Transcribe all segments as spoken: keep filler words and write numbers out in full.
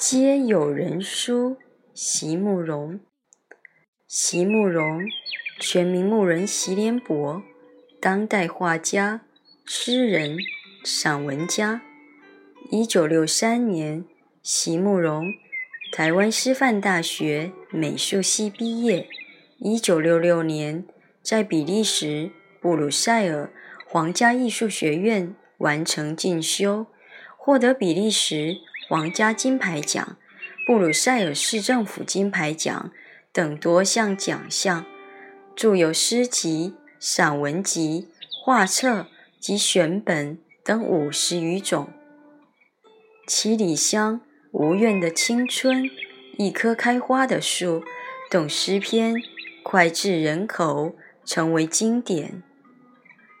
皆有人书席慕容。席慕容，全名慕人席联博，当代画家、诗人、散文家。一九六三年，席慕容台湾师范大学美术系毕业。一九六六年，在比利时布鲁塞尔皇家艺术学院完成进修，获得比利时皇家金牌奖、布鲁塞尔市政府金牌奖等多项奖项，著有诗集、散文集、画册及选本等五十余种。七里香、无怨的青春、一棵开花的树等诗篇脍炙人口，成为经典。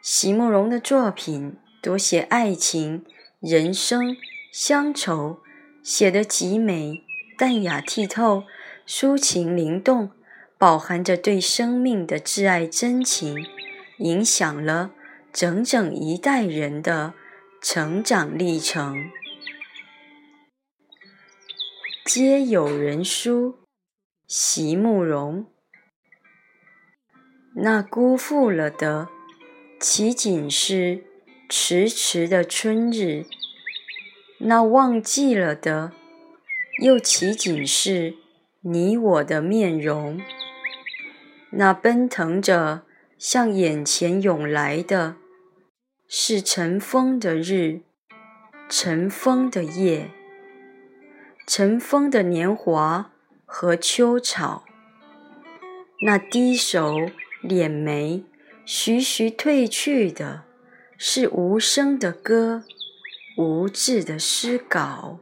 席慕容的作品多写爱情、人生、乡愁，写得极美，淡雅剔透，抒情灵动，饱含着对生命的挚爱真情，影响了整整一代人的成长历程。皆有人书，席慕容。那辜负了的，岂仅是迟迟的春日？那忘记了的，又岂仅是你我的面容？那奔腾着向眼前涌来的，是尘封的日，尘封的夜，尘封的年华和秋草。那低首敛眉徐徐褪去的，是无声的歌，无字的诗稿。